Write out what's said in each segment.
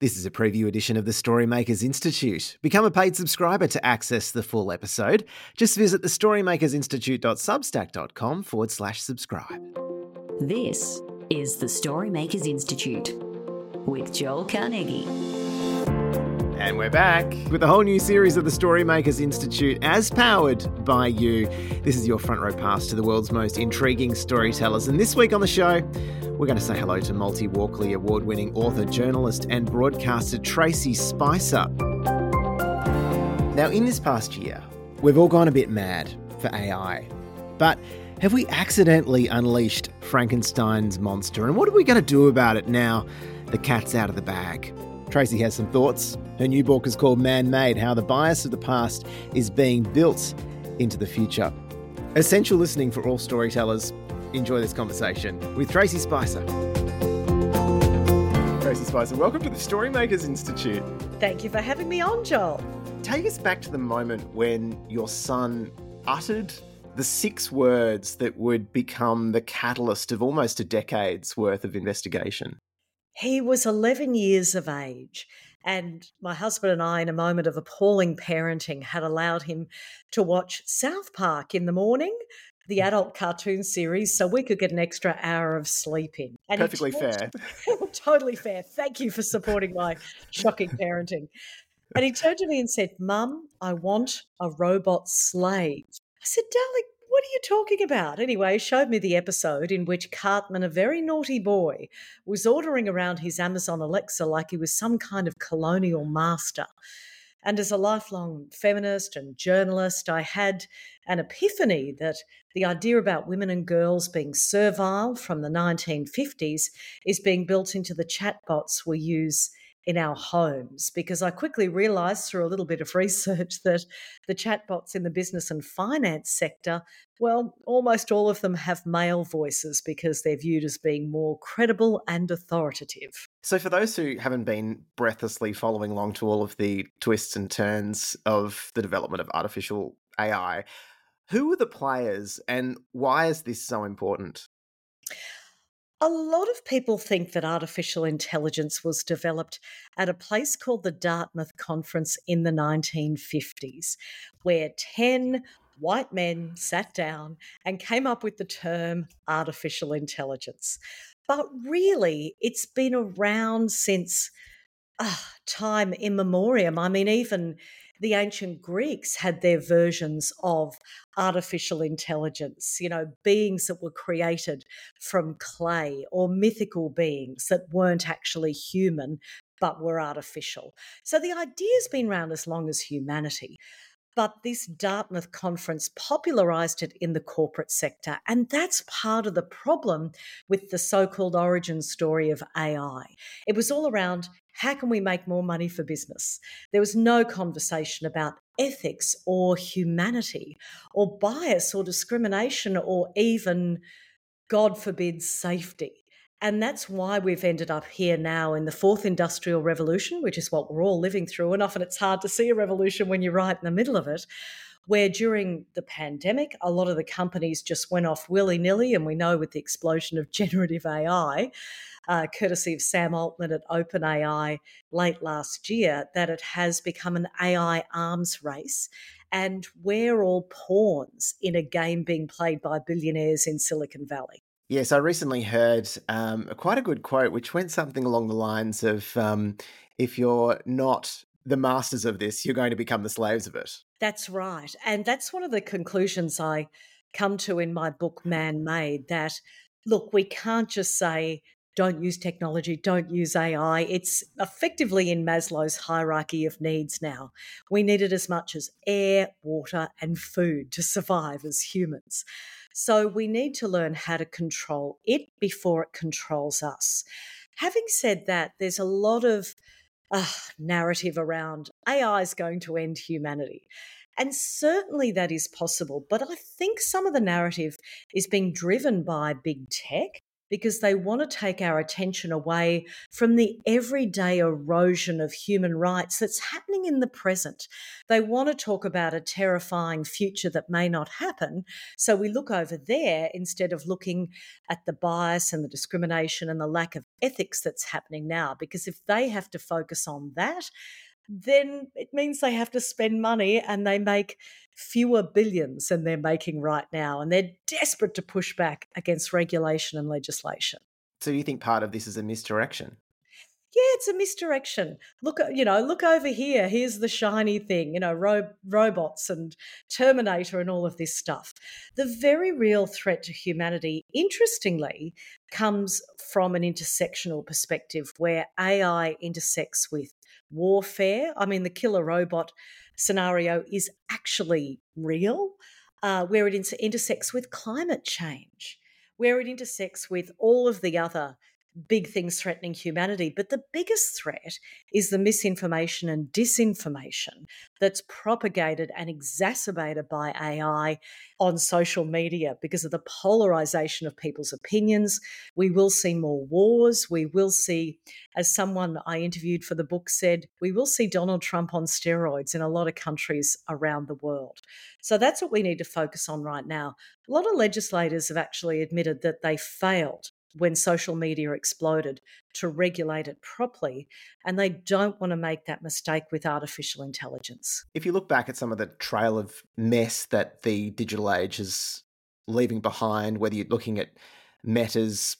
This is a preview edition of the Storymakers Institute. Become a paid subscriber to access the full episode. Just visit thestorymakersinstitute.substack.com/subscribe. This is the Storymakers Institute with Joel Carnegie. And we're back with a whole new series of the Storymakers Institute, as powered by you. This is your front row pass to the world's most intriguing storytellers. And this week on the show, we're going to say hello to multi-Walkley award-winning author, journalist and broadcaster Tracey Spicer. Now, in this past year, we've all gone a bit mad for AI. But have we accidentally unleashed Frankenstein's monster? And what are we going to do about it now the cat's out of the bag? Tracey has some thoughts. Her new book is called Man-Made, How the Bias of the Past is Being Built into the Future. Essential listening for all storytellers. Enjoy this conversation with Tracey Spicer. Tracey Spicer, welcome to the Storymakers Institute. Thank you for having me on, Joel. Take us back to the moment when your son uttered the six words that would become the catalyst of almost a decade's worth of investigation. He was 11 years of age, and my husband and I, in a moment of appalling parenting, had allowed him to watch South Park in the morning, the adult cartoon series, so we could get an extra hour of sleep in. And perfectly fair. Totally fair. Thank you for supporting my shocking parenting. And he turned to me and said, "Mum, I want a robot slave." I said, "Darling, what are you talking about?" Anyway, showed me the episode in which Cartman, a very naughty boy, was ordering around his Amazon Alexa like he was some kind of colonial master. And as a lifelong feminist and journalist, I had an epiphany that the idea about women and girls being servile from the 1950s is being built into the chatbots we use in our homes, because I quickly realised through a little bit of research that the chatbots in the business and finance sector, well, almost all of them have male voices because they're viewed as being more credible and authoritative. So for those who haven't been breathlessly following along to all of the twists and turns of the development of artificial AI, who are the players and why is this so important? A lot of people think that artificial intelligence was developed at a place called the Dartmouth Conference in the 1950s, where 10 white men sat down and came up with the term artificial intelligence. But really, it's been around since time immemorial. I mean, even the ancient Greeks had their versions of artificial intelligence, you know, beings that were created from clay or mythical beings that weren't actually human but were artificial. So the idea's been around as long as humanity. But this Dartmouth conference popularised it in the corporate sector, and that's part of the problem with the so-called origin story of AI. It was all around, how can we make more money for business? There was no conversation about ethics or humanity or bias or discrimination or even, God forbid, safety. And that's why we've ended up here now in the fourth industrial revolution, which is what we're all living through. And often it's hard to see a revolution when you're right in the middle of it, where during the pandemic, a lot of the companies just went off willy-nilly. And we know with the explosion of generative AI, courtesy of Sam Altman at OpenAI late last year, that it has become an AI arms race. And we're all pawns in a game being played by billionaires in Silicon Valley. Yes, I recently heard quite a good quote, which went something along the lines of, if you're not the masters of this, you're going to become the slaves of it. That's right. And that's one of the conclusions I come to in my book, Man-Made, that, look, we can't just say, don't use technology, don't use AI. It's effectively in Maslow's hierarchy of needs now. We need it as much as air, water, and food to survive as humans. So we need to learn how to control it before it controls us. Having said that, there's a lot of narrative around AI is going to end humanity. And certainly that is possible. But I think some of the narrative is being driven by big tech because they want to take our attention away from the everyday erosion of human rights that's happening in the present. They want to talk about a terrifying future that may not happen, so we look over there instead of looking at the bias and the discrimination and the lack of ethics that's happening now, because if they have to focus on that, then it means they have to spend money and they make fewer billions than they're making right now. And they're desperate to push back against regulation and legislation. So you think part of this is a misdirection? Yeah, it's a misdirection. Look over here. Here's the shiny thing, robots and Terminator and all of this stuff. The very real threat to humanity, interestingly, comes from an intersectional perspective where AI intersects with warfare. I mean, the killer robot scenario is actually real, where it intersects with climate change, where it intersects with all of the other big things threatening humanity. But the biggest threat is the misinformation and disinformation that's propagated and exacerbated by AI on social media because of the polarization of people's opinions. We will see more wars. We will see, as someone I interviewed for the book said, we will see Donald Trump on steroids in a lot of countries around the world. So that's what we need to focus on right now. A lot of legislators have actually admitted that they failed when social media exploded to regulate it properly, and they don't want to make that mistake with artificial intelligence. If you look back at some of the trail of mess that the digital age is leaving behind, whether you're looking at Meta's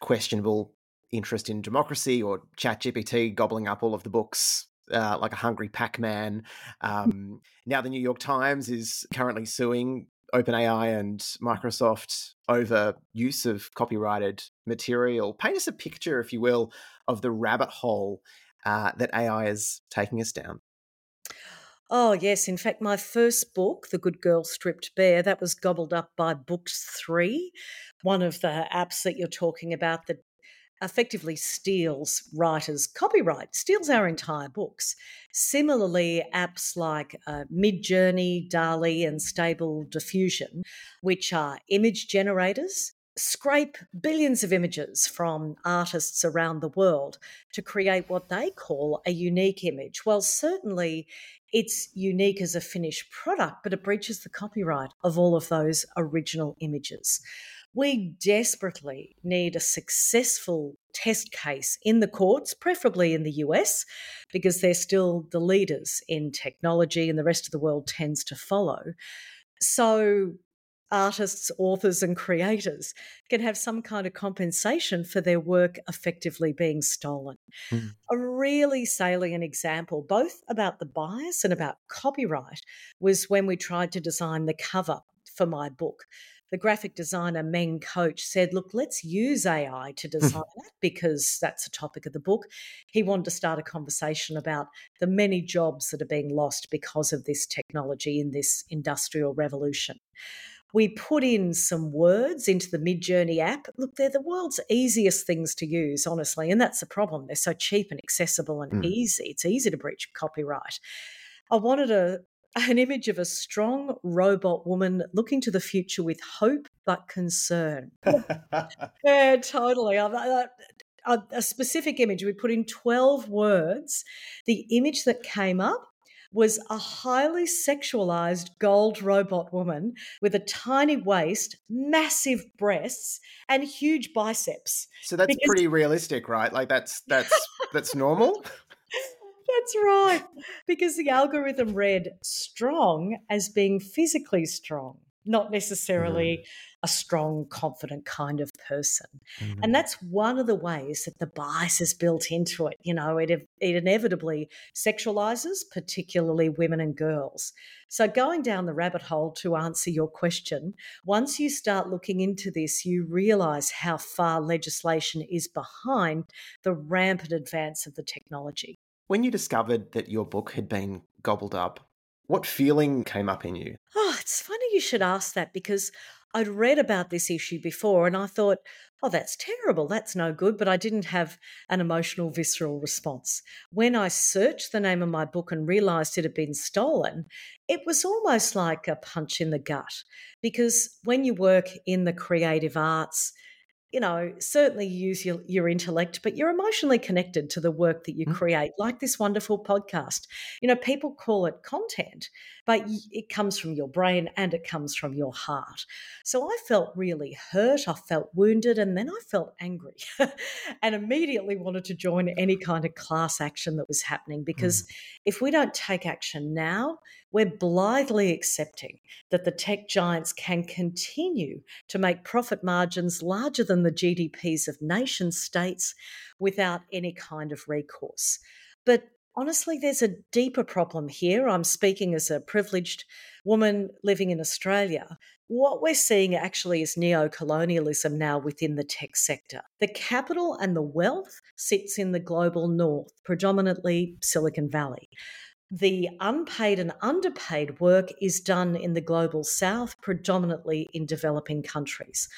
questionable interest in democracy or ChatGPT gobbling up all of the books like a hungry Pac-Man, now the New York Times is currently suing OpenAI and Microsoft over use of copyrighted material. Paint us a picture, if you will, of the rabbit hole that AI is taking us down. Oh, yes. In fact, my first book, The Good Girl Stripped Bare, that was gobbled up by Books3, one of the apps that you're talking about that effectively steals writers' copyright, steals our entire books. Similarly, apps like Midjourney, DALL-E and Stable Diffusion, which are image generators, scrape billions of images from artists around the world to create what they call a unique image. Well, certainly it's unique as a finished product, but it breaches the copyright of all of those original images. We desperately need a successful test case in the courts, preferably in the US, because they're still the leaders in technology and the rest of the world tends to follow. So artists, authors and creators can have some kind of compensation for their work effectively being stolen. Mm. A really salient example, both about the bias and about copyright, was when we tried to design the cover for my book. The graphic designer Meng Coach said, look, let's use AI to design that because that's the topic of the book. He wanted to start a conversation about the many jobs that are being lost because of this technology in this industrial revolution. We put in some words into the Midjourney app. Look, they're the world's easiest things to use, honestly, and that's the problem. They're so cheap and accessible and easy. It's easy to breach copyright. I wanted an image of a strong robot woman looking to the future with hope but concern. Yeah, totally. A specific image. We put in 12 words. The image that came up was a highly sexualized gold robot woman with a tiny waist, massive breasts, and huge biceps. So that's pretty realistic, right? Like that's normal? That's right, because the algorithm read strong as being physically strong, not necessarily a strong, confident kind of person. Mm. And that's one of the ways that the bias is built into it. It inevitably sexualizes, particularly women and girls. So going down the rabbit hole to answer your question, once you start looking into this, you realize how far legislation is behind the rampant advance of the technology. When you discovered that your book had been gobbled up, what feeling came up in you? Oh, it's funny you should ask that because I'd read about this issue before and I thought, oh, that's terrible, that's no good, but I didn't have an emotional, visceral response. When I searched the name of my book and realised it had been stolen, it was almost like a punch in the gut because when you work in the creative arts, you know, certainly use your intellect, but you're emotionally connected to the work that you create, like this wonderful podcast. You know, people call it content, but it comes from your brain and it comes from your heart. So I felt really hurt, I felt wounded, and then I felt angry and immediately wanted to join any kind of class action that was happening, because if we don't take action now, we're blithely accepting that the tech giants can continue to make profit margins larger than the GDPs of nation states without any kind of recourse. But honestly, there's a deeper problem here. I'm speaking as a privileged woman living in Australia. What we're seeing actually is neocolonialism now within the tech sector. The capital and the wealth sits in the global north, predominantly Silicon Valley. The unpaid and underpaid work is done in the global south, predominantly in developing countries.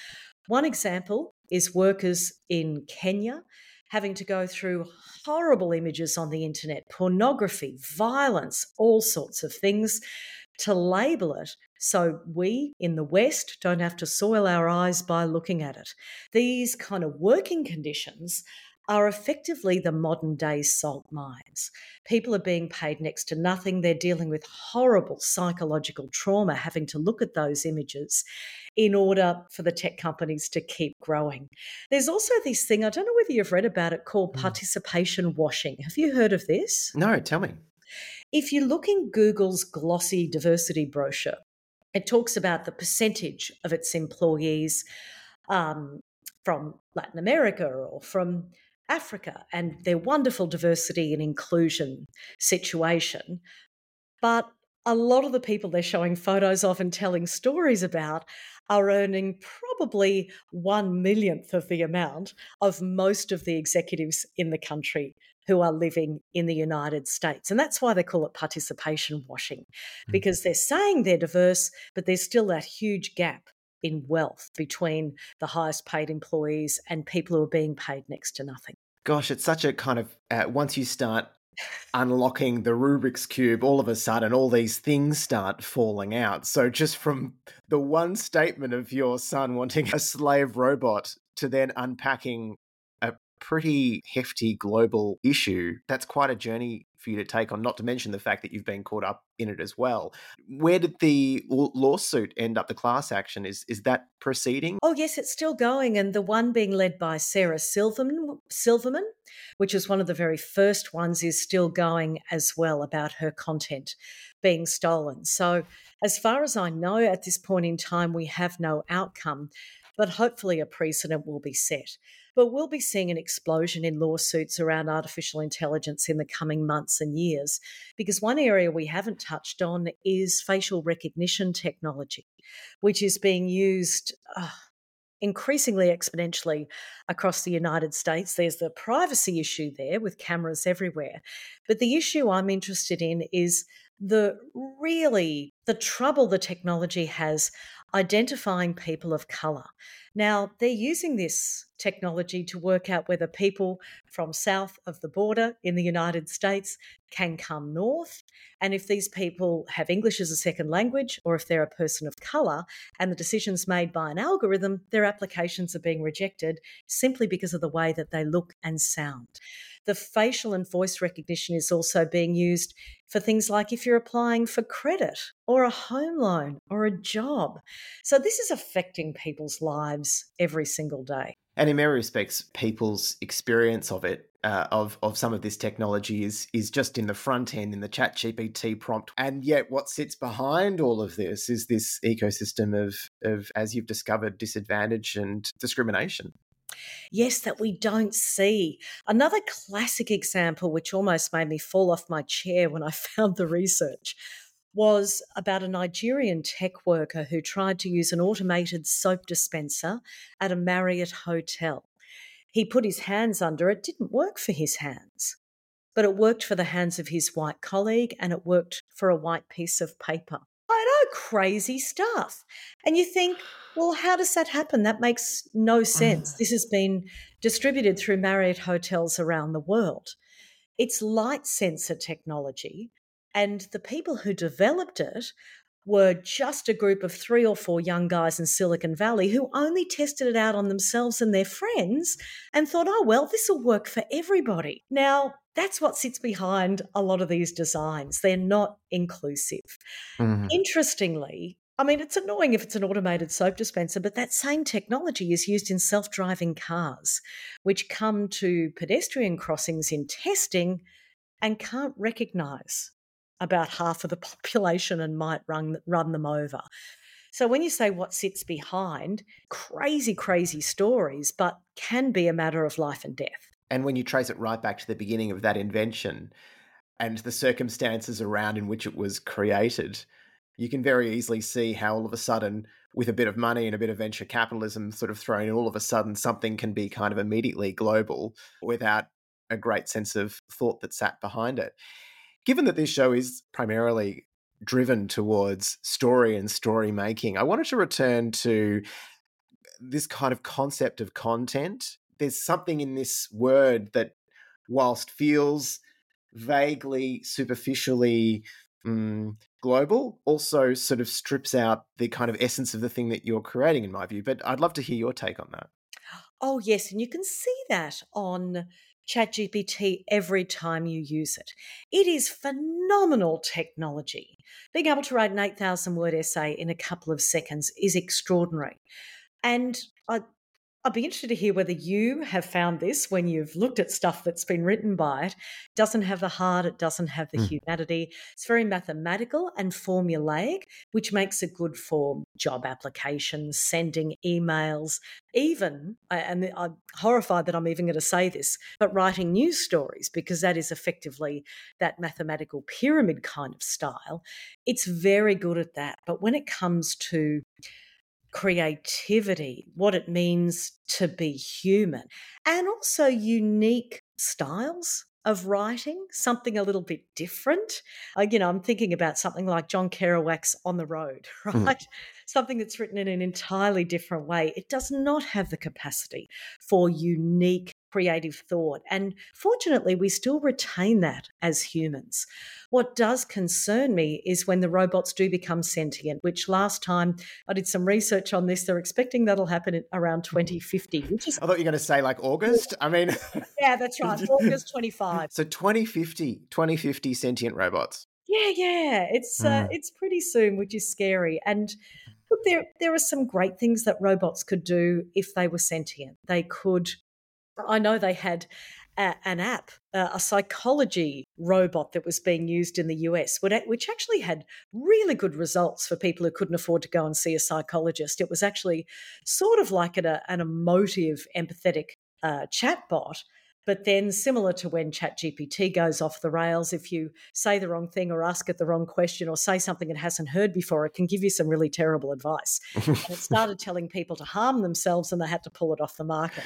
One example is workers in Kenya having to go through horrible images on the internet, pornography, violence, all sorts of things, to label it so we in the West don't have to soil our eyes by looking at it. These kind of working conditions are effectively the modern day salt mines. People are being paid next to nothing. They're dealing with horrible psychological trauma, having to look at those images in order for the tech companies to keep growing. There's also this thing, I don't know whether you've read about it, called participation washing. Have you heard of this? No, tell me. If you look in Google's glossy diversity brochure, it talks about the percentage of its employees from Latin America or from Africa and their wonderful diversity and inclusion situation. But a lot of the people they're showing photos of and telling stories about are earning probably 1/1,000,000th of the amount of most of the executives in the country who are living in the United States. And that's why they call it participation washing, because they're saying they're diverse, but there's still that huge gap in wealth between the highest paid employees and people who are being paid next to nothing. Gosh, it's such a kind of, once you start unlocking the Rubik's Cube, all of a sudden all these things start falling out. So just from the one statement of your son wanting a slave robot to then unpacking a pretty hefty global issue, that's quite a journey for you to take on, not to mention the fact that you've been caught up in it as well. Where did the lawsuit end up, the class action? Is that proceeding? Oh, yes, it's still going. And the one being led by Sarah Silverman, which is one of the very first ones, is still going as well about her content being stolen. So as far as I know, at this point in time, we have no outcome, but hopefully a precedent will be set. But we'll be seeing an explosion in lawsuits around artificial intelligence in the coming months and years, because one area we haven't touched on is facial recognition technology, which is being used increasingly exponentially across the United States. There's the privacy issue there with cameras everywhere. But the issue I'm interested in is the trouble the technology has identifying people of colour. Now, they're using this technology to work out whether people from south of the border in the United States can come north, and if these people have English as a second language or if they're a person of colour, and the decision's made by an algorithm, their applications are being rejected simply because of the way that they look and sound. The facial and voice recognition is also being used for things like if you're applying for credit or a home loan or a job. So this is affecting people's lives every single day. And in many respects, people's experience of it, of some of this technology is just in the front end, in the ChatGPT prompt. And yet what sits behind all of this is this ecosystem of, as you've discovered, disadvantage and discrimination. Yes, that we don't see. Another classic example, which almost made me fall off my chair when I found the research, was about a Nigerian tech worker who tried to use an automated soap dispenser at a Marriott hotel. He put his hands under it. It didn't work for his hands, but it worked for the hands of his white colleague, and it worked for a white piece of paper. I know, crazy stuff. And you think, well, how does that happen? That makes no sense. This has been distributed through Marriott hotels around the world. It's light sensor technology, and the people who developed it were just a group of 3 or 4 young guys in Silicon Valley who only tested it out on themselves and their friends and thought, oh, well, this will work for everybody. Now, that's what sits behind a lot of these designs. They're not inclusive. Mm-hmm. Interestingly, I mean, it's annoying if it's an automated soap dispenser, but that same technology is used in self-driving cars, which come to pedestrian crossings in testing and can't recognise about half of the population and might run them over. So when you say what sits behind, crazy, crazy stories, but can be a matter of life and death. And when you trace it right back to the beginning of that invention and the circumstances around in which it was created, you can very easily see how all of a sudden, with a bit of money and a bit of venture capitalism sort of thrown in, all of a sudden something can be kind of immediately global without a great sense of thought that sat behind it. Given that this show is primarily driven towards story and story making, I wanted to return to this kind of concept of content. There's something in this word that, whilst feels vaguely, superficially global, also sort of strips out the kind of essence of the thing that you're creating, in my view. But I'd love to hear your take on that. Oh, yes. And you can see that on ChatGPT every time you use it. It is phenomenal technology. Being able to write an 8,000-word essay in a couple of seconds is extraordinary. And I'd be interested to hear whether you have found this when you've looked at stuff that's been written by it. It doesn't have the heart, it doesn't have the humanity. It's very mathematical and formulaic, which makes it good for job applications, sending emails, even, and I'm horrified that I'm even going to say this, but writing news stories, because that is effectively that mathematical pyramid kind of style. It's very good at that. But when it comes to creativity, what it means to be human, and also unique styles of writing, something a little bit different. I'm thinking about something like John Kerouac's On the Road, right? Something that's written in an entirely different way. It does not have the capacity for unique creative thought. And fortunately, we still retain that as humans. What does concern me is when the robots do become sentient, which last time I did some research on this, they're expecting that'll happen in around 2050. Which is, I thought you were going to say like August. I mean. Yeah, that's right. August 25. So 2050 sentient robots. Yeah. It's pretty soon, which is scary. And look, there are some great things that robots could do if they were sentient. They could. I know they had an app, a psychology robot that was being used in the US, which actually had really good results for people who couldn't afford to go and see a psychologist. It was actually sort of like an emotive, empathetic chatbot. But then, similar to when ChatGPT goes off the rails, if you say the wrong thing or ask it the wrong question or say something it hasn't heard before, it can give you some really terrible advice. And it started telling people to harm themselves and they had to pull it off the market.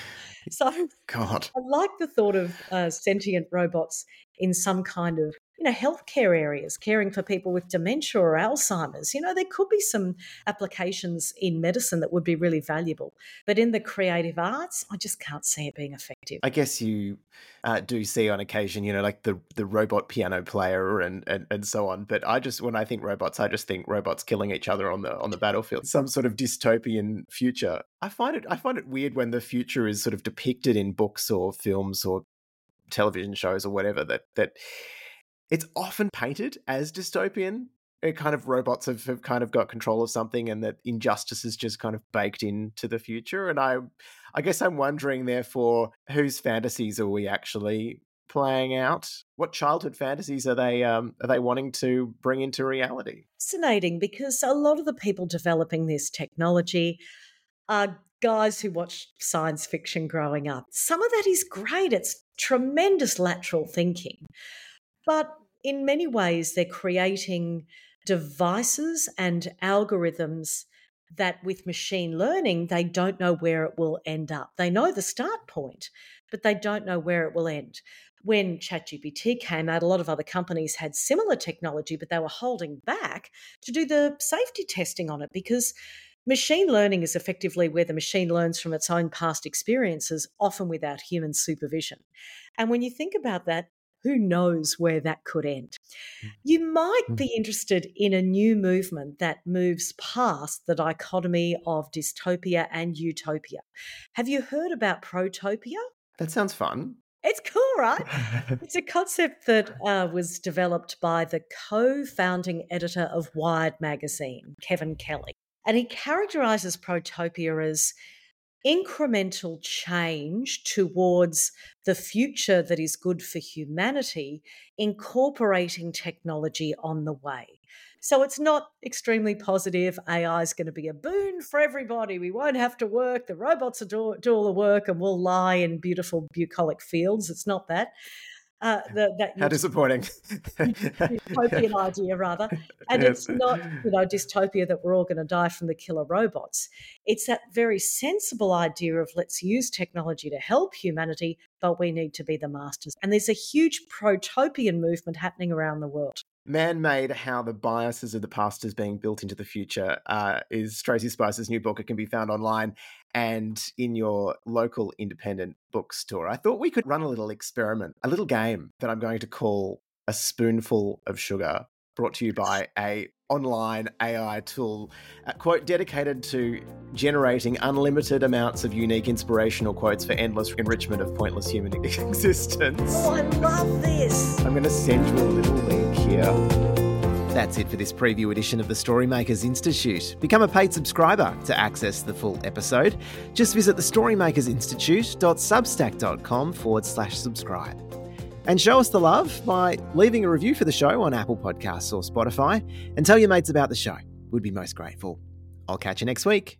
So God. I like the thought of sentient robots in some kind of healthcare areas, caring for people with dementia or Alzheimer's. There could be some applications in medicine that would be really valuable. But in the creative arts, I just can't see it being effective. I guess you do see on occasion, like the robot piano player and so on. But when I think robots, I just think robots killing each other on the battlefield, some sort of dystopian future. I find it weird when the future is sort of depicted in books or films or television shows or whatever that it's often painted as dystopian. It kind of robots have kind of got control of something and that injustice is just kind of baked into the future. And I guess I'm wondering, therefore, whose fantasies are we actually playing out? What childhood fantasies are they wanting to bring into reality? Fascinating, because a lot of the people developing this technology are guys who watched science fiction growing up. Some of that is great. It's tremendous lateral thinking. But in many ways, they're creating devices and algorithms that with machine learning, they don't know where it will end up. They know the start point, but they don't know where it will end. When ChatGPT came out, a lot of other companies had similar technology, but they were holding back to do the safety testing on it because machine learning is effectively where the machine learns from its own past experiences, often without human supervision. And when you think about that, Who knows where that could end? You might be interested in a new movement that moves past the dichotomy of dystopia and utopia. Have you heard about protopia? That sounds fun. It's cool, right? It's a concept that was developed by the co-founding editor of Wired magazine, Kevin Kelly. And he characterizes protopia as incremental change towards the future that is good for humanity, incorporating technology on the way. So it's not extremely positive. AI is going to be a boon for everybody. We won't have to work. The robots will do all the work and we'll lie in beautiful bucolic fields. It's not that. How disappointing. Utopian idea, rather. And yes. It's not, dystopia that we're all going to die from the killer robots. It's that very sensible idea of let's use technology to help humanity, but we need to be the masters. And there's a huge protopian movement happening around the world. Man-Made, How the Biases of the Past is Being Built into the Future is Tracey Spicer's new book. It can be found online and in your local independent bookstore. I thought we could run a little experiment, a little game that I'm going to call A Spoonful of Sugar, brought to you by a online AI tool, quote, dedicated to generating unlimited amounts of unique inspirational quotes for endless enrichment of pointless human existence. Oh, I love this. I'm going to send you a little link here. That's it for this preview edition of the Storymakers Institute. Become a paid subscriber to access the full episode. Just visit thestorymakersinstitute.substack.com/subscribe. And show us the love by leaving a review for the show on Apple Podcasts or Spotify, and tell your mates about the show. We'd be most grateful. I'll catch you next week.